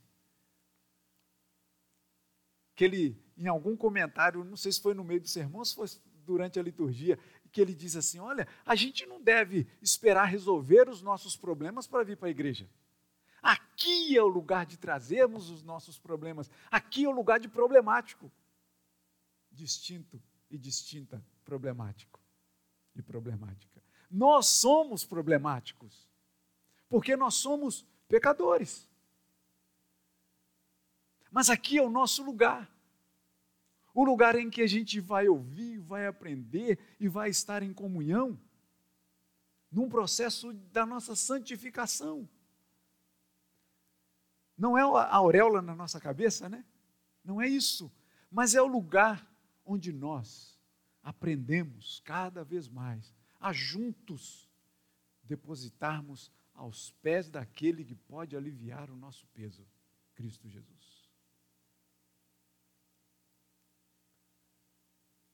Que ele, em algum comentário, não sei se foi no meio do sermão, se foi durante a liturgia, que ele diz assim, olha, a gente não deve esperar resolver os nossos problemas para vir para a igreja. Aqui é o lugar de trazermos os nossos problemas. Aqui é o lugar de problemático. Distinto e distinta. Problemático e problemática. Nós somos problemáticos, porque nós somos pecadores. Mas aqui é o nosso lugar. O lugar em que a gente vai ouvir, vai aprender e vai estar em comunhão num processo da nossa santificação. Não é a auréola na nossa cabeça, né? Não é isso. Mas é o lugar onde nós aprendemos cada vez mais a juntos depositarmos aos pés daquele que pode aliviar o nosso peso, Cristo Jesus.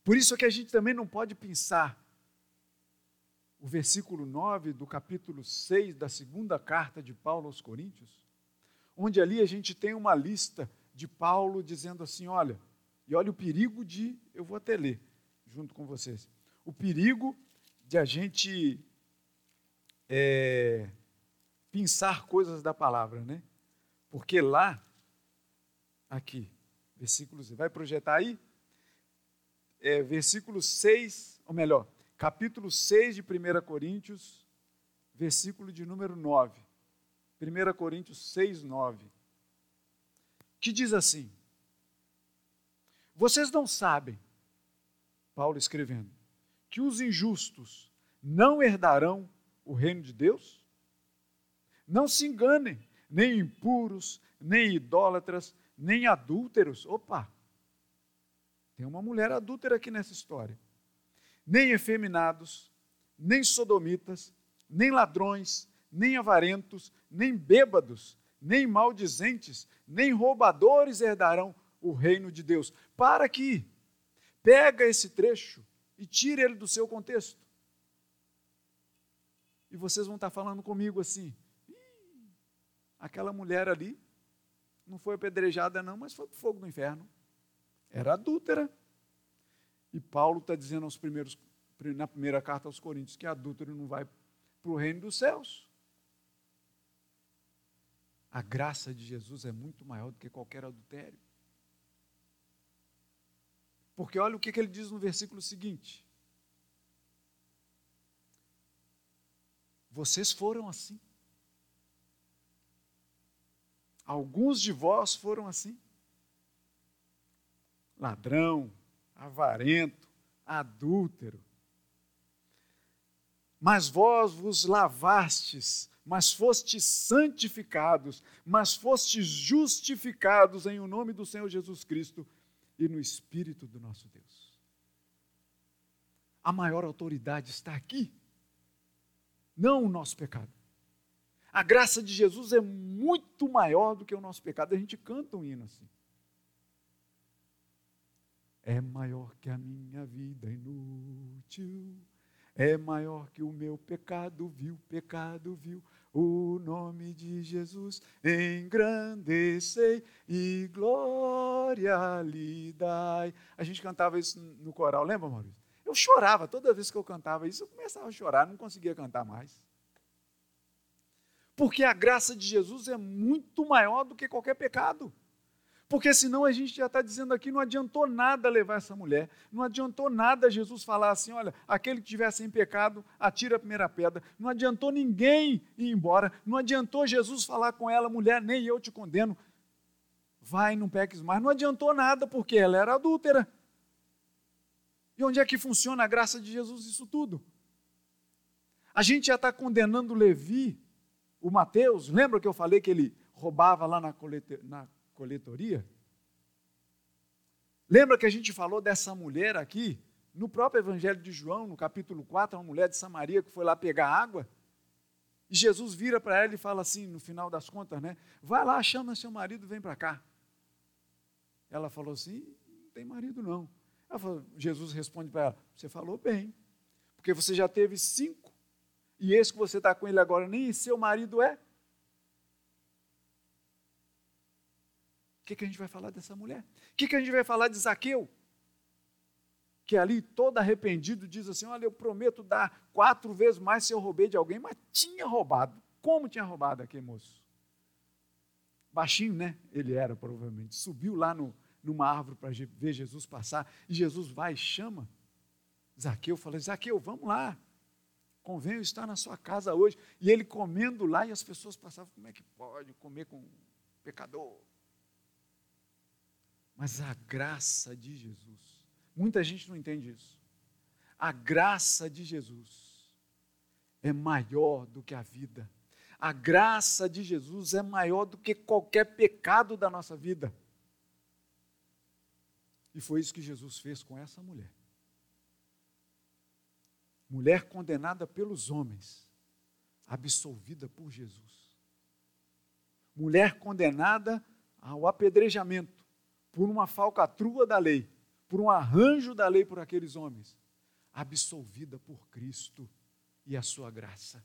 Por isso que a gente também não pode pensar o versículo nove do capítulo seis da segunda carta de Paulo aos Coríntios, onde ali a gente tem uma lista de Paulo dizendo assim, olha, e olha o perigo de, eu vou até ler, junto com vocês, o perigo de a gente é, pensar coisas da palavra, né? Porque lá, aqui, versículo, vai projetar aí, é, versículo seis, ou melhor, capítulo seis de primeira Coríntios, versículo de número nove, primeira Coríntios seis, nove, que diz assim, vocês não sabem, Paulo escrevendo, que os injustos não herdarão o reino de Deus? Não se enganem, nem impuros, nem idólatras, nem adúlteros. Opa, tem uma mulher adúltera aqui nessa história. Nem efeminados, nem sodomitas, nem ladrões, nem avarentos, nem bêbados, nem maldizentes, nem roubadores herdarão o reino de Deus. Para que... Pega esse trecho e tira ele do seu contexto. E vocês vão estar falando comigo assim, aquela mulher ali não foi apedrejada não, mas foi para o fogo do inferno. Era adúltera. E Paulo está dizendo aos primeiros, na primeira carta aos Coríntios que adúltero não vai para o reino dos céus. A graça de Jesus é muito maior do que qualquer adultério. Porque olha o que ele diz no versículo seguinte. Vocês foram assim. Alguns de vós foram assim. Ladrão, avarento, adúltero. Mas vós vos lavastes, mas fostes santificados, mas fostes justificados em o nome do Senhor Jesus Cristo e no Espírito do nosso Deus. A maior autoridade está aqui, não o nosso pecado. A graça de Jesus é muito maior do que o nosso pecado. A gente canta um hino assim. É maior que a minha vida inútil, é maior que o meu pecado, viu, pecado, viu, o nome de Jesus engrandecei e glória lhe dai. A gente cantava isso no coral, lembra, Maurício? Eu chorava, toda vez que eu cantava isso, eu começava a chorar, não conseguia cantar mais. Porque a graça de Jesus é muito maior do que qualquer pecado. Porque senão a gente já está dizendo aqui, não adiantou nada levar essa mulher, não adiantou nada Jesus falar assim, olha, aquele que estiver sem pecado, atira a primeira pedra, não adiantou ninguém ir embora, não adiantou Jesus falar com ela, mulher, nem eu te condeno, vai, não peques mais, não adiantou nada, porque ela era adúltera. E onde é que funciona a graça de Jesus isso tudo? A gente já está condenando Levi, o Mateus, lembra que eu falei que ele roubava lá na coleta, na coletoria? Lembra que a gente falou dessa mulher aqui, no próprio Evangelho de João, no capítulo quatro, uma mulher de Samaria que foi lá pegar água, e Jesus vira para ela e fala assim, no final das contas, né? Vai lá, chama seu marido, vem para cá. Ela falou assim, não tem marido não. Ela falou, Jesus responde para ela, você falou bem, porque você já teve cinco, e esse que você está com ele agora nem seu marido é. O que, que a gente vai falar dessa mulher? O que, que a gente vai falar de Zaqueu? Que ali, todo arrependido, diz assim, olha, eu prometo dar quatro vezes mais se eu roubei de alguém, mas tinha roubado. Como tinha roubado aquele moço? Baixinho, né? Ele era, provavelmente. Subiu lá no, numa árvore para ver Jesus passar, e Jesus vai e chama Zaqueu, fala, Zaqueu, vamos lá, convenho estar na sua casa hoje. E ele comendo lá, e as pessoas passavam, como é que pode comer com um pecador? Mas a graça de Jesus, muita gente não entende isso, a graça de Jesus é maior do que a vida, a graça de Jesus é maior do que qualquer pecado da nossa vida, e foi isso que Jesus fez com essa mulher, mulher condenada pelos homens, absolvida por Jesus, mulher condenada ao apedrejamento, por uma falcatrua da lei, por um arranjo da lei por aqueles homens, absolvida por Cristo e a sua graça.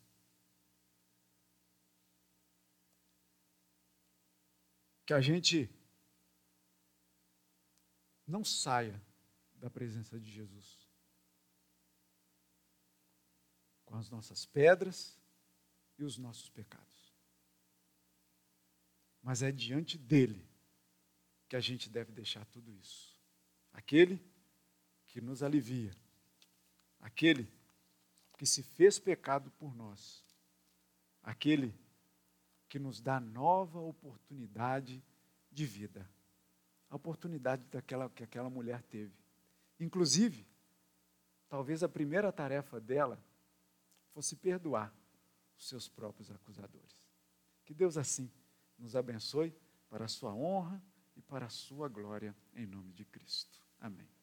Que a gente não saia da presença de Jesus com as nossas pedras e os nossos pecados. Mas é diante dele que a gente deve deixar tudo isso. Aquele que nos alivia, aquele que se fez pecado por nós, aquele que nos dá nova oportunidade de vida, a oportunidade daquela, que aquela mulher teve. Inclusive, talvez a primeira tarefa dela fosse perdoar os seus próprios acusadores. Que Deus assim nos abençoe para a sua honra, e para a sua glória, em nome de Cristo. Amém.